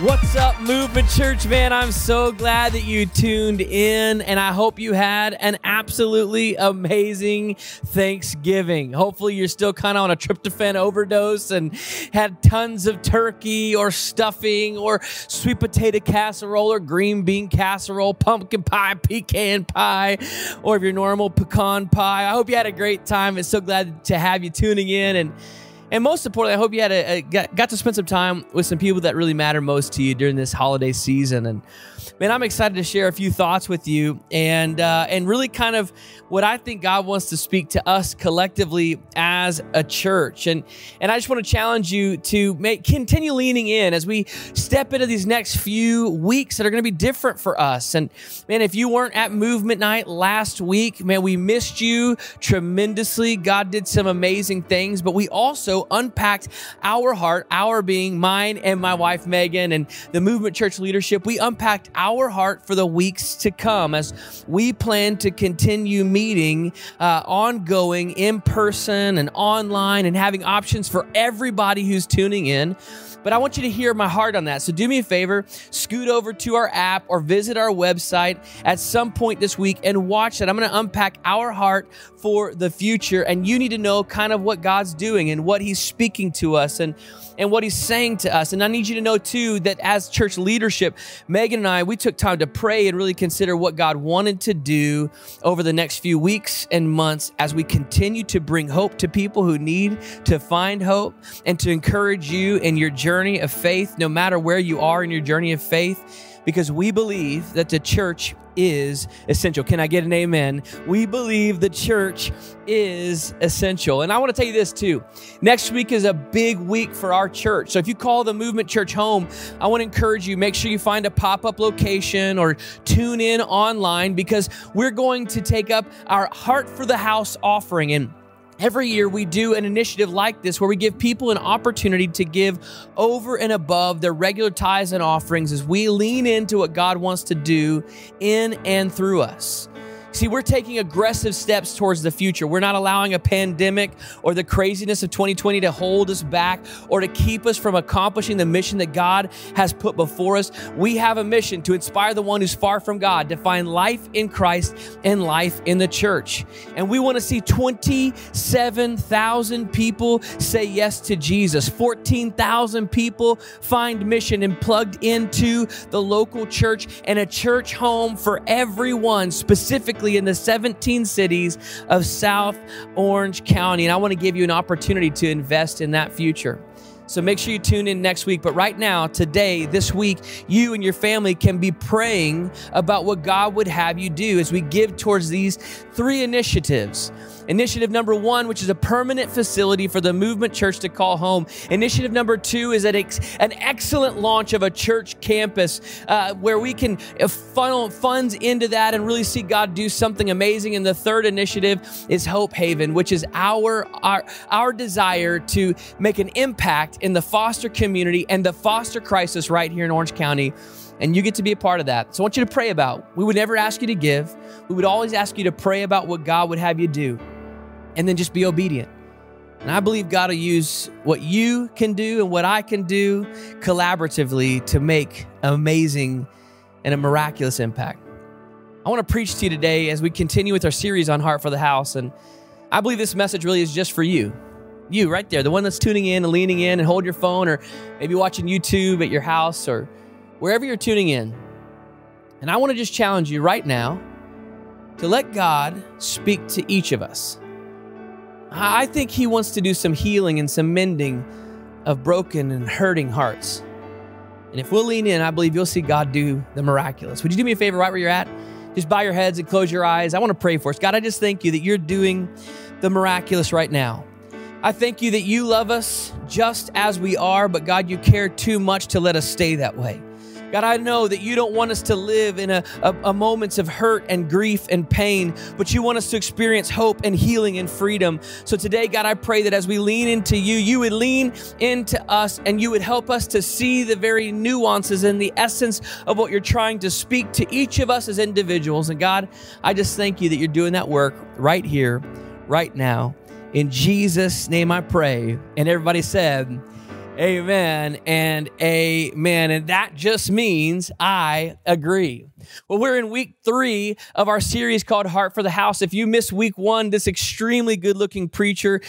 What's up, Movement Church, man? I'm so glad that you tuned in, and I hope you had an absolutely amazing Thanksgiving. Hopefully, you're still kind of on a tryptophan overdose and had tons of turkey or stuffing or sweet potato casserole or green bean casserole, pumpkin pie, pecan pie, or if you're normal, pecan pie. I hope you had a great time. It's so glad to have you tuning in, and most importantly, I hope you had got to spend some time with some people that really matter most to you during this holiday season. And man, I'm excited to share a few thoughts with you, and really kind of what I think God wants to speak to us collectively as a church. And I just want to challenge you to continue leaning in as we step into these next few weeks that are going to be different for us. And man, if you weren't at Movement Night last week, man, we missed you tremendously. God did some amazing things, but we also unpacked our heart, our being, mine and my wife, Megan, and the Movement Church leadership. We unpacked our heart for the weeks to come as we plan to continue meeting ongoing in person and online and having options for everybody who's tuning in. But I want you to hear my heart on that. So do me a favor, scoot over to our app or visit our website at some point this week and watch that. I'm going to unpack our heart for the future. And you need to know kind of what God's doing and what he's speaking to us and what he's saying to us. And I need you to know too, that as church leadership, Megan and I, we took time to pray and really consider what God wanted to do over the next few weeks and months as we continue to bring hope to people who need to find hope and to encourage you in your journey of faith, no matter where you are in your journey of faith, because we believe that the church is essential. Can I get an amen? We believe the church is essential. And I want to tell you this too. Next week is a big week for our church. So if you call the Movement Church home, I want to encourage you, make sure you find a pop-up location or tune in online, because we're going to take up our Heart for the House offering. And every year we do an initiative like this where we give people an opportunity to give over and above their regular tithes and offerings as we lean into what God wants to do in and through us. See, we're taking aggressive steps towards the future. We're not allowing a pandemic or the craziness of 2020 to hold us back or to keep us from accomplishing the mission that God has put before us. We have a mission to inspire the one who's far from God to find life in Christ and life in the church. And we want to see 27,000 people say yes to Jesus, 14,000 people find mission and plugged into the local church, and a church home for everyone, specifically in the 17 cities of South Orange County. And I want to give you an opportunity to invest in that future. So make sure you tune in next week. But right now, today, this week, you and your family can be praying about what God would have you do as we give towards these three initiatives. Initiative number 1, which is a permanent facility for the Movement Church to call home. Initiative number 2 is an excellent launch of a church campus where we can funnel funds into that and really see God do something amazing. And the third initiative is Hope Haven, which is our desire to make an impact in the foster community and the foster crisis right here in Orange County. And you get to be a part of that. So I want you to pray about. We would never ask you to give. We would always ask you to pray about what God would have you do. And then just be obedient. And I believe God will use what you can do and what I can do collaboratively to make an amazing and a miraculous impact. I want to preach to you today as we continue with our series on Heart for the House. And I believe this message really is just for you. You right there, the one that's tuning in and leaning in and hold your phone, or maybe watching YouTube at your house or wherever you're tuning in. And I want to just challenge you right now to let God speak to each of us. I think he wants to do some healing and some mending of broken and hurting hearts. And if we'll lean in, I believe you'll see God do the miraculous. Would you do me a favor right where you're at? Just bow your heads and close your eyes. I want to pray for us. God, I just thank you that you're doing the miraculous right now. I thank you that you love us just as we are, but God, you care too much to let us stay that way. God, I know that you don't want us to live in a moments of hurt and grief and pain, but you want us to experience hope and healing and freedom. So today, God, I pray that as we lean into you, you would lean into us and you would help us to see the very nuances and the essence of what you're trying to speak to each of us as individuals. And God, I just thank you that you're doing that work right here, right now. In Jesus' name I pray. And everybody said, amen and amen. And that just means I agree. Well, we're in week 3 of our series called Heart for the House. If you missed week 1, this extremely good-looking preacher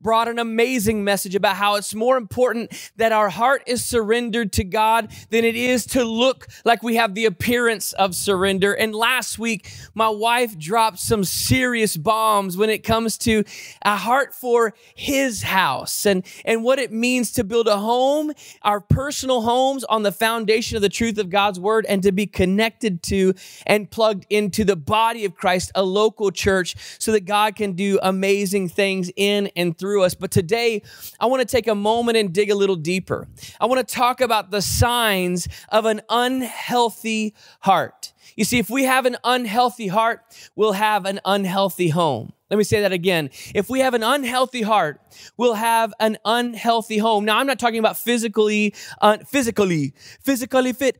brought an amazing message about how it's more important that our heart is surrendered to God than it is to look like we have the appearance of surrender. And last week, my wife dropped some serious bombs when it comes to a heart for his house and what it means to build a home, our personal homes, on the foundation of the truth of God's word, and to be connected to and plugged into the body of Christ, a local church, so that God can do amazing things in and through us. But today, I want to take a moment and dig a little deeper. I want to talk about the signs of an unhealthy heart. You see, if we have an unhealthy heart, we'll have an unhealthy home. Let me say that again. If we have an unhealthy heart, we'll have an unhealthy home. Now, I'm not talking about physically fit. I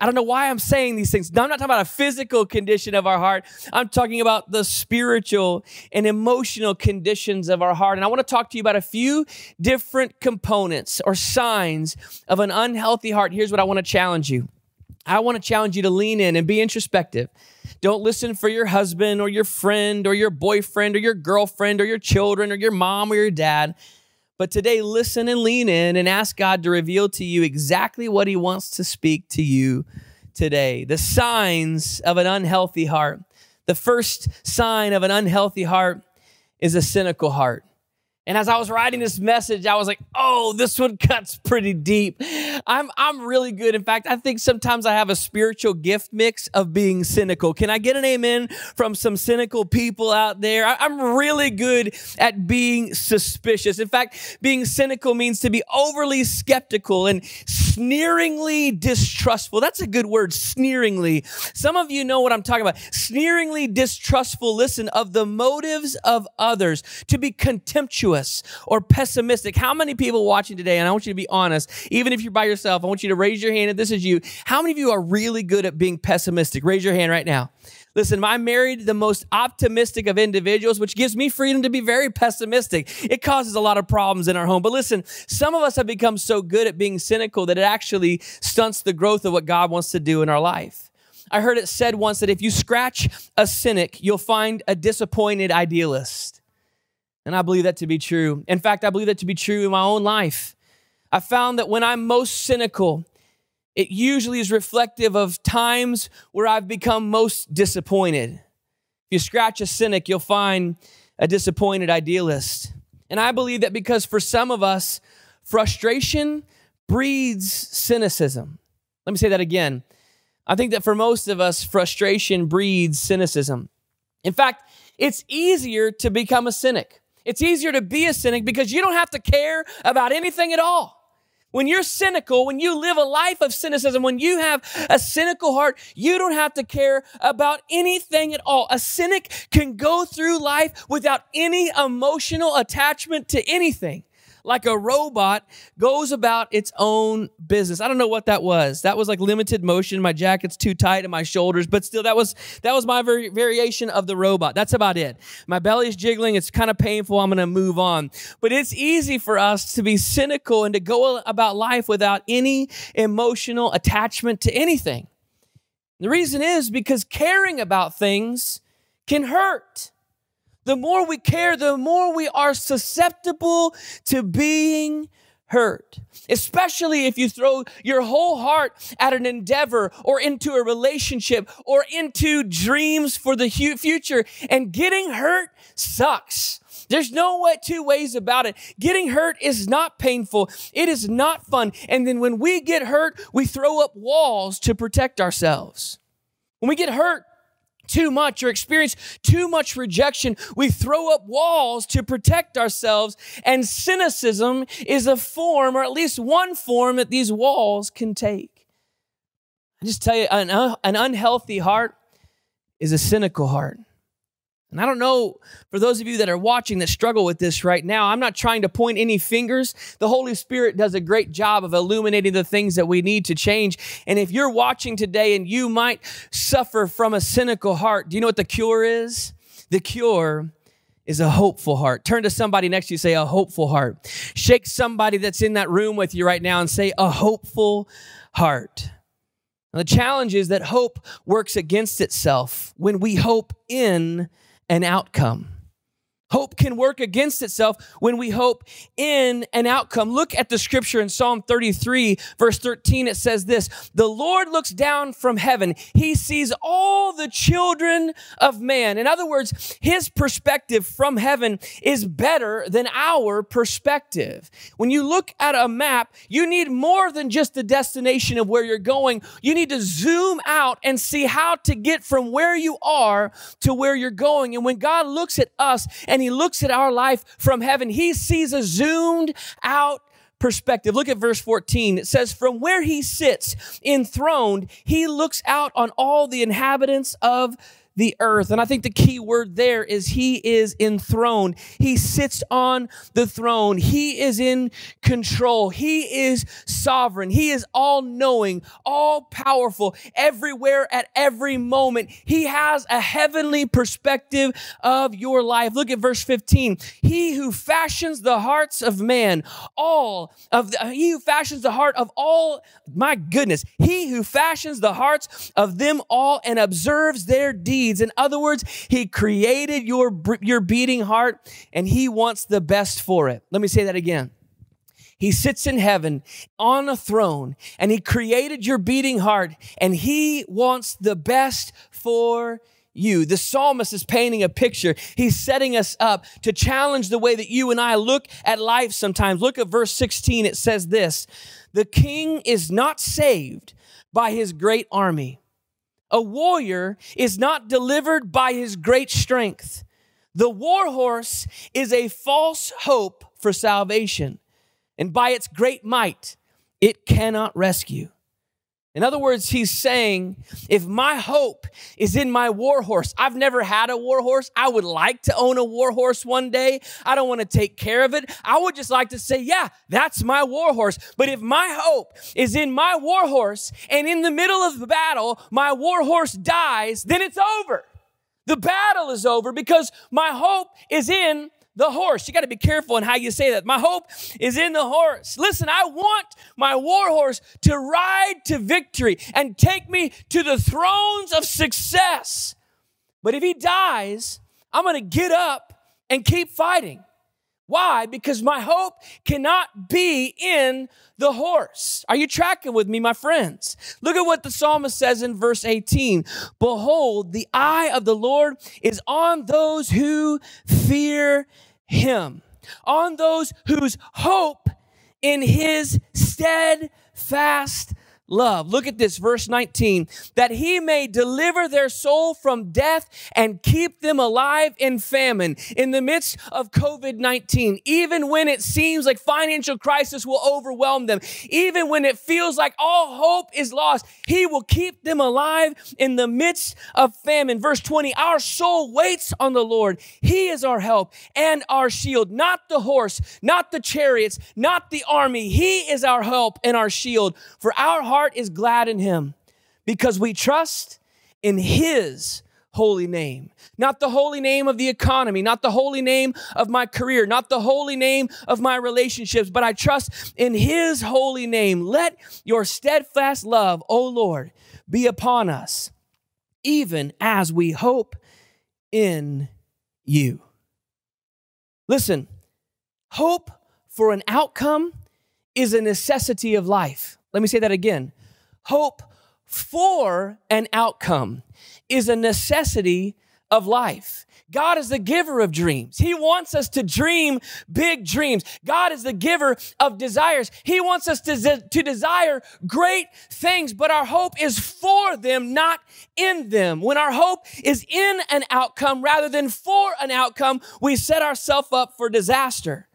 don't know why I'm saying these things. No, I'm not talking about a physical condition of our heart. I'm talking about the spiritual and emotional conditions of our heart. And I want to talk to you about a few different components or signs of an unhealthy heart. Here's what I want to challenge you. I want to challenge you to lean in and be introspective. Don't listen for your husband or your friend or your boyfriend or your girlfriend or your children or your mom or your dad. But today, listen and lean in and ask God to reveal to you exactly what he wants to speak to you today. The signs of an unhealthy heart. The first sign of an unhealthy heart is a cynical heart. And as I was writing this message, I was like, oh, this one cuts pretty deep. I'm really good. In fact, I think sometimes I have a spiritual gift mix of being cynical. Can I get an amen from some cynical people out there? I'm really good at being suspicious. In fact, being cynical means to be overly skeptical and sneeringly distrustful. That's a good word, sneeringly. Some of you know what I'm talking about. Sneeringly distrustful, listen, of the motives of others, to be contemptuous or pessimistic. How many people watching today, and I want you to be honest, even if you're by yourself, I want you to raise your hand if this is you. How many of you are really good at being pessimistic? Raise your hand right now. Listen, I married the most optimistic of individuals, which gives me freedom to be very pessimistic. It causes a lot of problems in our home. But listen, some of us have become so good at being cynical that it actually stunts the growth of what God wants to do in our life. I heard it said once that if you scratch a cynic, you'll find a disappointed idealist. And I believe that to be true. In fact, I believe that to be true in my own life. I found that when I'm most cynical, it usually is reflective of times where I've become most disappointed. If you scratch a cynic, you'll find a disappointed idealist. And I believe that because for some of us, frustration breeds cynicism. Let me say that again. I think that for most of us, frustration breeds cynicism. In fact, it's easier to become a cynic. It's easier to be a cynic because you don't have to care about anything at all. When you're cynical, when you live a life of cynicism, when you have a cynical heart, you don't have to care about anything at all. A cynic can go through life without any emotional attachment to anything, like a robot goes about its own business. I don't know what that was. That was like limited motion. My jacket's too tight and my shoulders, but still, that was my variation of the robot. That's about it. My belly's jiggling. It's kind of painful. I'm going to move on. But it's easy for us to be cynical and to go about life without any emotional attachment to anything. The reason is because caring about things can hurt. The more we care, the more we are susceptible to being hurt, especially if you throw your whole heart at an endeavor or into a relationship or into dreams for the future. And getting hurt sucks. There's no two ways about it. Getting hurt is not painful. It is not fun. And then when we get hurt, we throw up walls to protect ourselves. When we get hurt too much or experience too much rejection, we throw up walls to protect ourselves, and cynicism is a form, or at least one form, that these walls can take. I just tell you, an unhealthy heart is a cynical heart. And I don't know, for those of you that are watching that struggle with this right now, I'm not trying to point any fingers. The Holy Spirit does a great job of illuminating the things that we need to change. And if you're watching today and you might suffer from a cynical heart, do you know what the cure is? The cure is a hopeful heart. Turn to somebody next to you and say, a hopeful heart. Shake somebody that's in that room with you right now and say, a hopeful heart. Now, the challenge is that hope works against itself when we hope in an outcome. Hope can work against itself when we hope in an outcome. Look at the scripture in Psalm 33, verse 13. It says this, the Lord looks down from heaven. He sees all the children of man. In other words, his perspective from heaven is better than our perspective. When you look at a map, you need more than just the destination of where you're going. You need to zoom out and see how to get from where you are to where you're going. And when God looks at us and he looks at our life from heaven, he sees a zoomed out perspective. Look at verse 14. It says, from where he sits enthroned, he looks out on all the inhabitants of the earth. And I think the key word there is he is enthroned. He sits on the throne. He is in control. He is sovereign. He is all-knowing, all-powerful, everywhere at every moment. He has a heavenly perspective of your life. Look at verse 15. He who fashions the hearts of man, he who fashions the heart of all, my goodness, he who fashions the hearts of them all and observes their deeds. In other words, he created your beating heart and he wants the best for it. Let me say that again. He sits in heaven on a throne and he created your beating heart and he wants the best for you. The psalmist is painting a picture. He's setting us up to challenge the way that you and I look at life sometimes. Look at verse 16. It says this, the king is not saved by his great army. A warrior is not delivered by his great strength. The war horse is a false hope for salvation, and by its great might, it cannot rescue. In other words, he's saying, if my hope is in my war horse, I've never had a war horse. I would like to own a war horse one day. I don't want to take care of it. I would just like to say, yeah, that's my war horse. But if my hope is in my war horse and in the middle of the battle, my war horse dies, then it's over. The battle is over because my hope is in the horse. You got to be careful in how you say that. My hope is in the horse. Listen, I want my war horse to ride to victory and take me to the thrones of success. But if he dies, I'm going to get up and keep fighting. Why? Because my hope cannot be in the horse. Are you tracking with me, my friends? Look at what the psalmist says in verse 18. Behold, the eye of the Lord is on those who fear him, on those whose hope in his steadfast love. Look at this, verse 19, that he may deliver their soul from death and keep them alive in famine in the midst of COVID-19. Even when it seems like financial crisis will overwhelm them, even when it feels like all hope is lost, he will keep them alive in the midst of famine. Verse 20, our soul waits on the Lord. He is our help and our shield, not the horse, not the chariots, not the army. He is our help and our shield, for our heart is glad in him because we trust in his holy name, not the holy name of the economy, not the holy name of my career, not the holy name of my relationships, but I trust in his holy name. Let your steadfast love, O Lord, be upon us, even as we hope in you. Listen, hope for an outcome is a necessity of life. Let me say that again. Hope for an outcome is a necessity of life. God is the giver of dreams. He wants us to dream big dreams. God is the giver of desires. He wants us to desire great things, but our hope is for them, not in them. When our hope is in an outcome rather than for an outcome, we set ourselves up for disaster.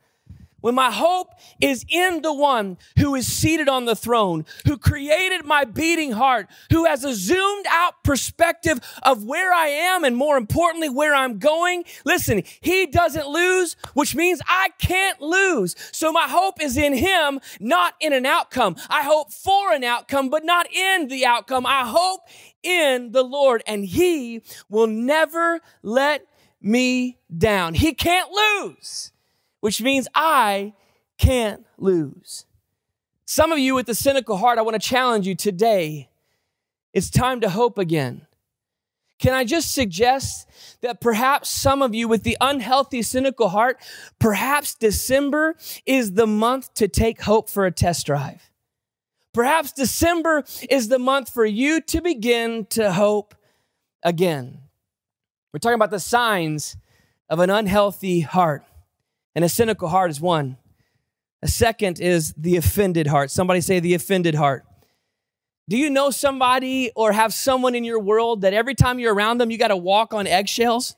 When my hope is in the one who is seated on the throne, who created my beating heart, who has a zoomed out perspective of where I am and more importantly, where I'm going. Listen, he doesn't lose, which means I can't lose. So my hope is in him, not in an outcome. I hope for an outcome, but not in the outcome. I hope in the Lord, and he will never let me down. He can't lose, which means I can't lose. Some of you with the cynical heart, I want to challenge you today. It's time to hope again. Can I just suggest that perhaps some of you with the unhealthy, cynical heart, perhaps December is the month to take hope for a test drive. Perhaps December is the month for you to begin to hope again. We're talking about the signs of an unhealthy heart. And a cynical heart is one. A second is the offended heart. Somebody say the offended heart. Do you know somebody or have someone in your world that every time you're around them, you got to walk on eggshells?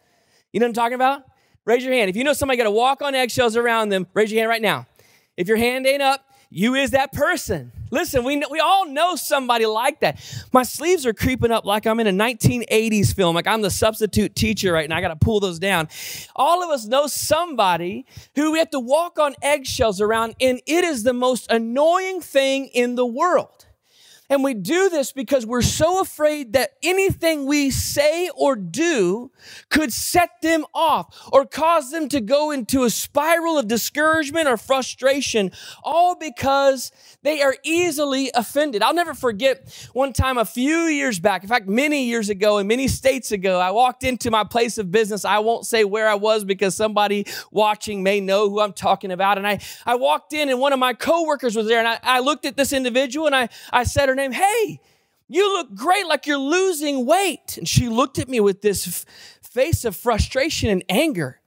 You know what I'm talking about? Raise your hand. If you know somebody got to walk on eggshells around them, raise your hand right now. If your hand ain't up, you is that person. Listen, we all know somebody like that. My sleeves are creeping up like I'm in a 1980s film, like I'm the substitute teacher right now. I got to pull those down. All of us know somebody who we have to walk on eggshells around, and it is the most annoying thing in the world. And we do this because we're so afraid that anything we say or do could set them off or cause them to go into a spiral of discouragement or frustration, all because they are easily offended. I'll never forget one time a few years back, in fact, many years ago and many states ago, I walked into my place of business. I won't say where I was because somebody watching may know who I'm talking about. And I walked in and one of my coworkers was there, and I looked at this individual and I said her name, "Hey, you look great, like you're losing weight." And she looked at me with this face of frustration and anger.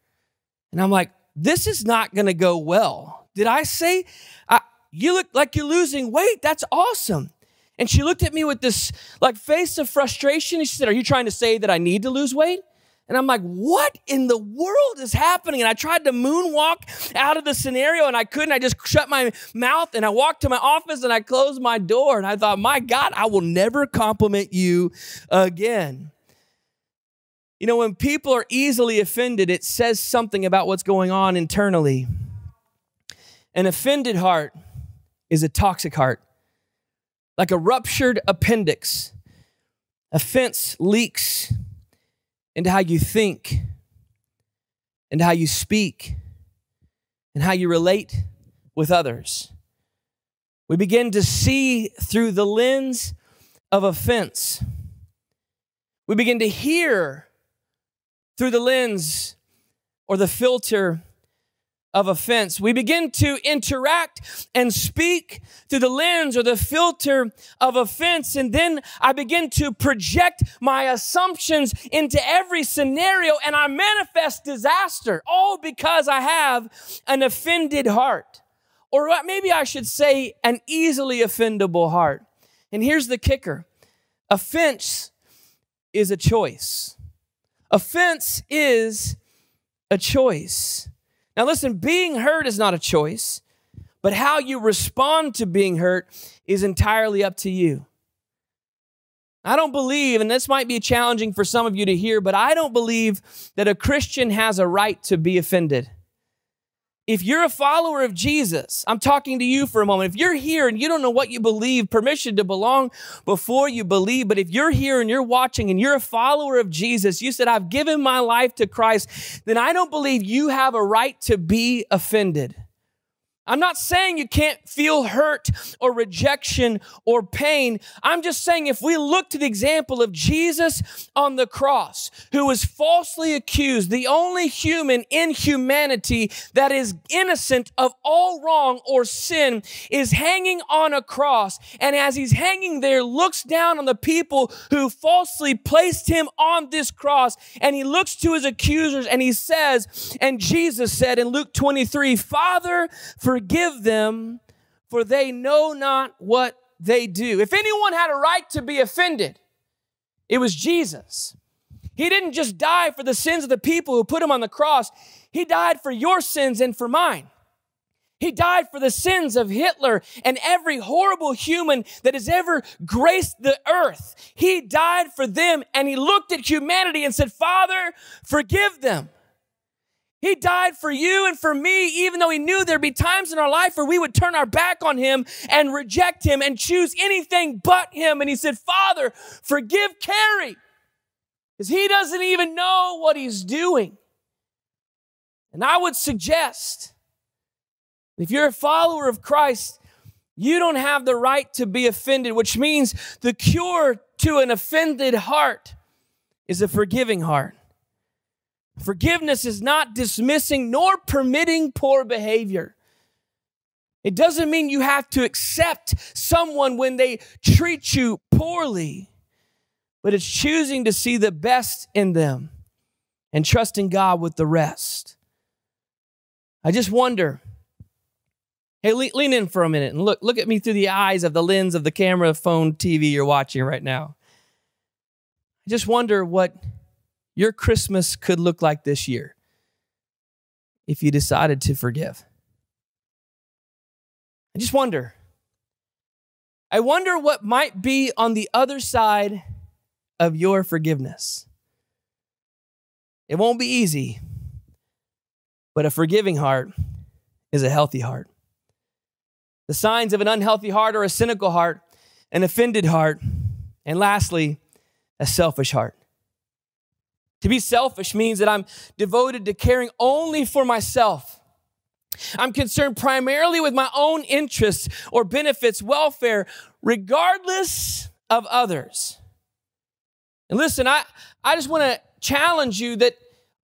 And I'm like, this is not going to go well. Did I say, you look like you're losing weight? That's awesome. And she looked at me with this like face of frustration. And she said, "Are you trying to say that I need to lose weight?" And I'm like, what in the world is happening? And I tried to moonwalk out of the scenario and I couldn't. I just shut my mouth and I walked to my office and I closed my door. And I thought, my God, I will never compliment you again. You know, when people are easily offended, it says something about what's going on internally. An offended heart is a toxic heart, like a ruptured appendix. Offense leaks into how you think, and how you speak, and how you relate with others. We begin to see through the lens of offense. We begin to hear through the lens or the filter of offense. We begin to interact and speak through the lens or the filter of offense. And then I begin to project my assumptions into every scenario and I manifest disaster, all because I have an offended heart, or maybe I should say an easily offendable heart. And here's the kicker. Offense is a choice. Offense is a choice. Now listen, being hurt is not a choice, but how you respond to being hurt is entirely up to you. I don't believe, and this might be challenging for some of you to hear, but I don't believe that a Christian has a right to be offended. If you're a follower of Jesus, I'm talking to you for a moment. If you're here and you don't know what you believe, permission to belong before you believe. But if you're here and you're watching and you're a follower of Jesus, you said, "I've given my life to Christ," then I don't believe you have a right to be offended. I'm not saying you can't feel hurt or rejection or pain. I'm just saying if we look to the example of Jesus on the cross, who was falsely accused, the only human in humanity that is innocent of all wrong or sin, is hanging on a cross. And as he's hanging there, looks down on the people who falsely placed him on this cross. And he looks to his accusers and he says, and Jesus said in Luke 23, "Father, forgive them, for they know not what they do." If anyone had a right to be offended, it was Jesus. He didn't just die for the sins of the people who put him on the cross. He died for your sins and for mine. He died for the sins of Hitler and every horrible human that has ever graced the earth. He died for them, and he looked at humanity and said, Father, forgive them. He died for you and for me, even though he knew there'd be times in our life where we would turn our back on him and reject him and choose anything but him. And he said, Father, forgive Carey, because he doesn't even know what he's doing. And I would suggest, if you're a follower of Christ, you don't have the right to be offended, which means the cure to an offended heart is a forgiving heart. Forgiveness is not dismissing nor permitting poor behavior. It doesn't mean you have to accept someone when they treat you poorly, but it's choosing to see the best in them and trusting God with the rest. I just wonder, hey, lean in for a minute and look at me through the eyes of the lens of the camera, phone, TV you're watching right now. I just wonder what your Christmas could look like this year if you decided to forgive. I just wonder. I wonder what might be on the other side of your forgiveness. It won't be easy, but a forgiving heart is a healthy heart. The signs of an unhealthy heart are a cynical heart, an offended heart, and lastly, a selfish heart. To be selfish means that I'm devoted to caring only for myself. I'm concerned primarily with my own interests or benefits, welfare, regardless of others. And listen, I just want to challenge you that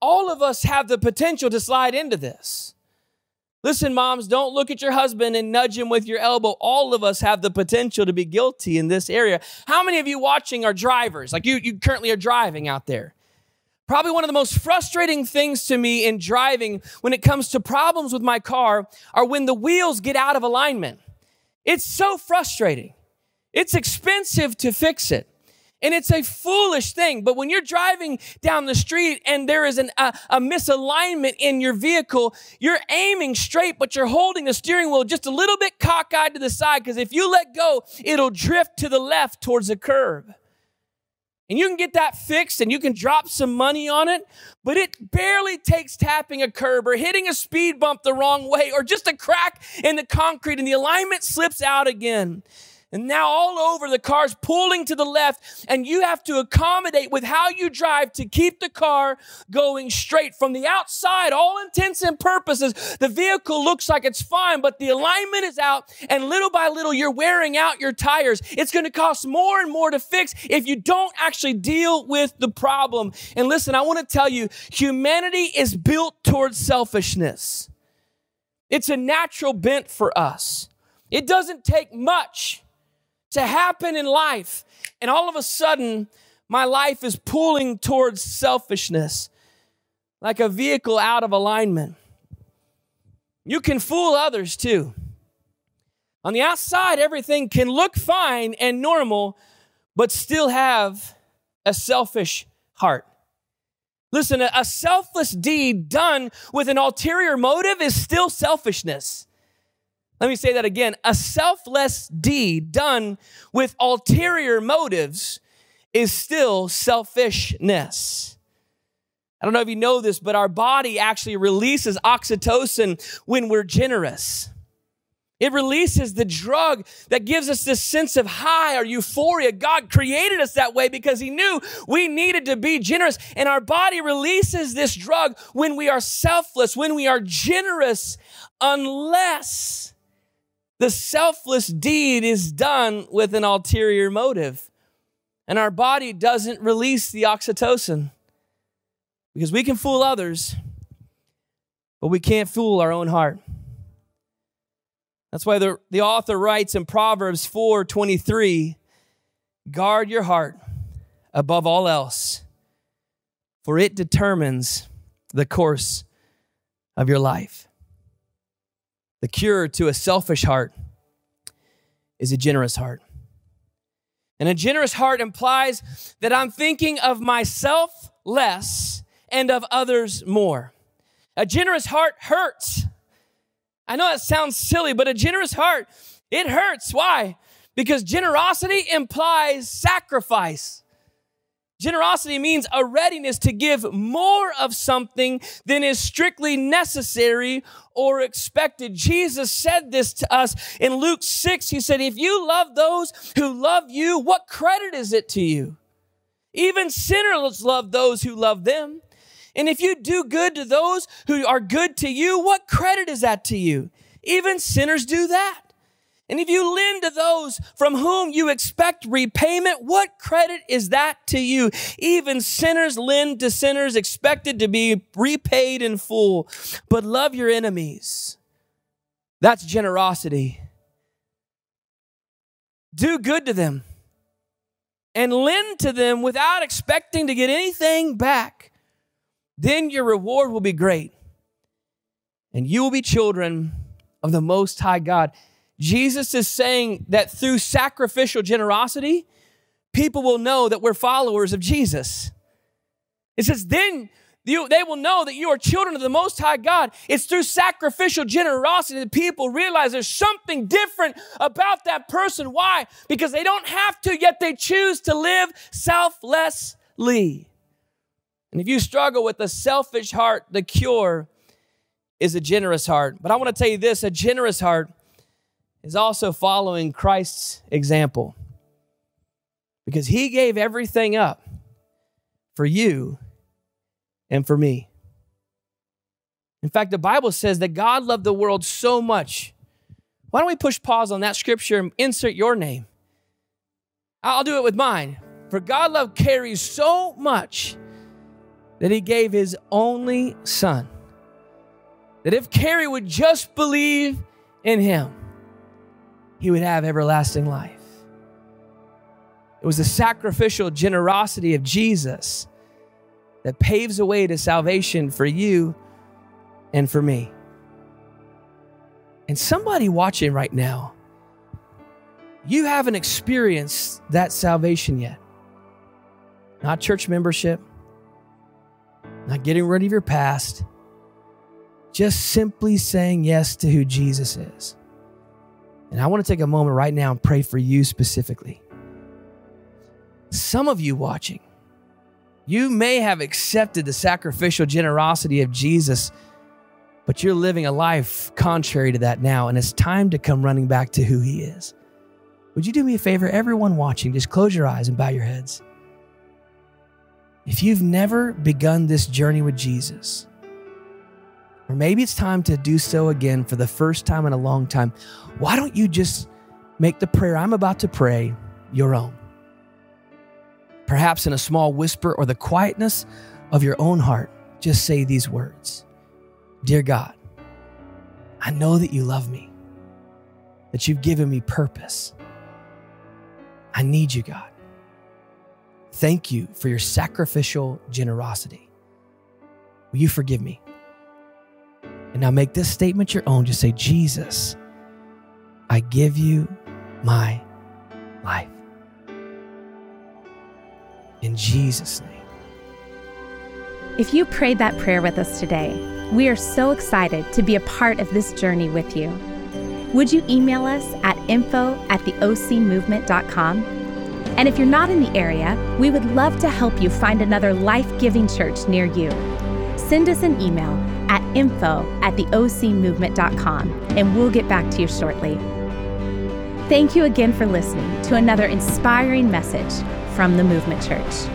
all of us have the potential to slide into this. Listen, moms, don't look at your husband and nudge him with your elbow. All of us have the potential to be guilty in this area. How many of you watching are drivers? Like you currently are driving out there. Probably one of the most frustrating things to me in driving when it comes to problems with my car are when the wheels get out of alignment. It's so frustrating. It's expensive to fix it. And it's a foolish thing. But when you're driving down the street and there is a misalignment in your vehicle, you're aiming straight, but you're holding the steering wheel just a little bit cockeyed to the side, because if you let go, it'll drift to the left towards a curb. And you can get that fixed and you can drop some money on it, but it barely takes tapping a curb or hitting a speed bump the wrong way or just a crack in the concrete and the alignment slips out again. And now all over, the car's pulling to the left and you have to accommodate with how you drive to keep the car going straight. From the outside, all intents and purposes, the vehicle looks like it's fine, but the alignment is out and little by little, you're wearing out your tires. It's going to cost more and more to fix if you don't actually deal with the problem. And listen, I want to tell you, humanity is built towards selfishness. It's a natural bent for us. It doesn't take much to happen in life. And all of a sudden, my life is pulling towards selfishness, like a vehicle out of alignment. You can fool others too. On the outside, everything can look fine and normal, but still have a selfish heart. Listen, a selfless deed done with an ulterior motive is still selfishness. Let me say that again. A selfless deed done with ulterior motives is still selfishness. I don't know if you know this, but our body actually releases oxytocin when we're generous. It releases the drug that gives us this sense of high or euphoria. God created us that way because he knew we needed to be generous. And our body releases this drug when we are selfless, when we are generous, unless the selfless deed is done with an ulterior motive. And our body doesn't release the oxytocin, because we can fool others, but we can't fool our own heart. That's why the author writes in Proverbs 4:23, guard your heart above all else, for it determines the course of your life. The cure to a selfish heart is a generous heart. And a generous heart implies that I'm thinking of myself less and of others more. A generous heart hurts. I know that sounds silly, but a generous heart, it hurts. Why? Because generosity implies sacrifice. Generosity means a readiness to give more of something than is strictly necessary or expected. Jesus said this to us in Luke 6. He said, if you love those who love you, what credit is it to you? Even sinners love those who love them. And if you do good to those who are good to you, what credit is that to you? Even sinners do that. And if you lend to those from whom you expect repayment, what credit is that to you? Even sinners lend to sinners expected to be repaid in full. But love your enemies. That's generosity. Do good to them and lend to them without expecting to get anything back. Then your reward will be great, and you will be children of the Most High God. Jesus is saying that through sacrificial generosity, people will know that we're followers of Jesus. It says, then they will know that you are children of the Most High God. It's through sacrificial generosity that people realize there's something different about that person. Why? Because they don't have to, yet they choose to live selflessly. And if you struggle with a selfish heart, the cure is a generous heart. But I want to tell you this, a generous heart is also following Christ's example, because he gave everything up for you and for me. In fact, the Bible says that God loved the world so much. Why don't we push pause on that scripture and insert your name? I'll do it with mine. For God loved Carey so much that he gave his only son, that if Carey would just believe in him, he would have everlasting life. It was the sacrificial generosity of Jesus that paves a way to salvation for you and for me. And somebody watching right now, you haven't experienced that salvation yet. Not church membership, not getting rid of your past, just simply saying yes to who Jesus is. And I want to take a moment right now and pray for you specifically. Some of you watching, you may have accepted the sacrificial generosity of Jesus, but you're living a life contrary to that now, and it's time to come running back to who he is. Would you do me a favor? Everyone watching, just close your eyes and bow your heads. If you've never begun this journey with Jesus, or maybe it's time to do so again for the first time in a long time, why don't you just make the prayer I'm about to pray your own? Perhaps in a small whisper or the quietness of your own heart, just say these words. Dear God, I know that you love me, that you've given me purpose. I need you, God. Thank you for your sacrificial generosity. Will you forgive me? And now make this statement your own. Just say, Jesus, I give you my life. In Jesus' name. If you prayed that prayer with us today, we are so excited to be a part of this journey with you. Would you email us at info@theocmovement.com? And if you're not in the area, we would love to help you find another life-giving church near you. Send us an email at info@theocmovement.com, and we'll get back to you shortly. Thank you again for listening to another inspiring message from the Movement Church.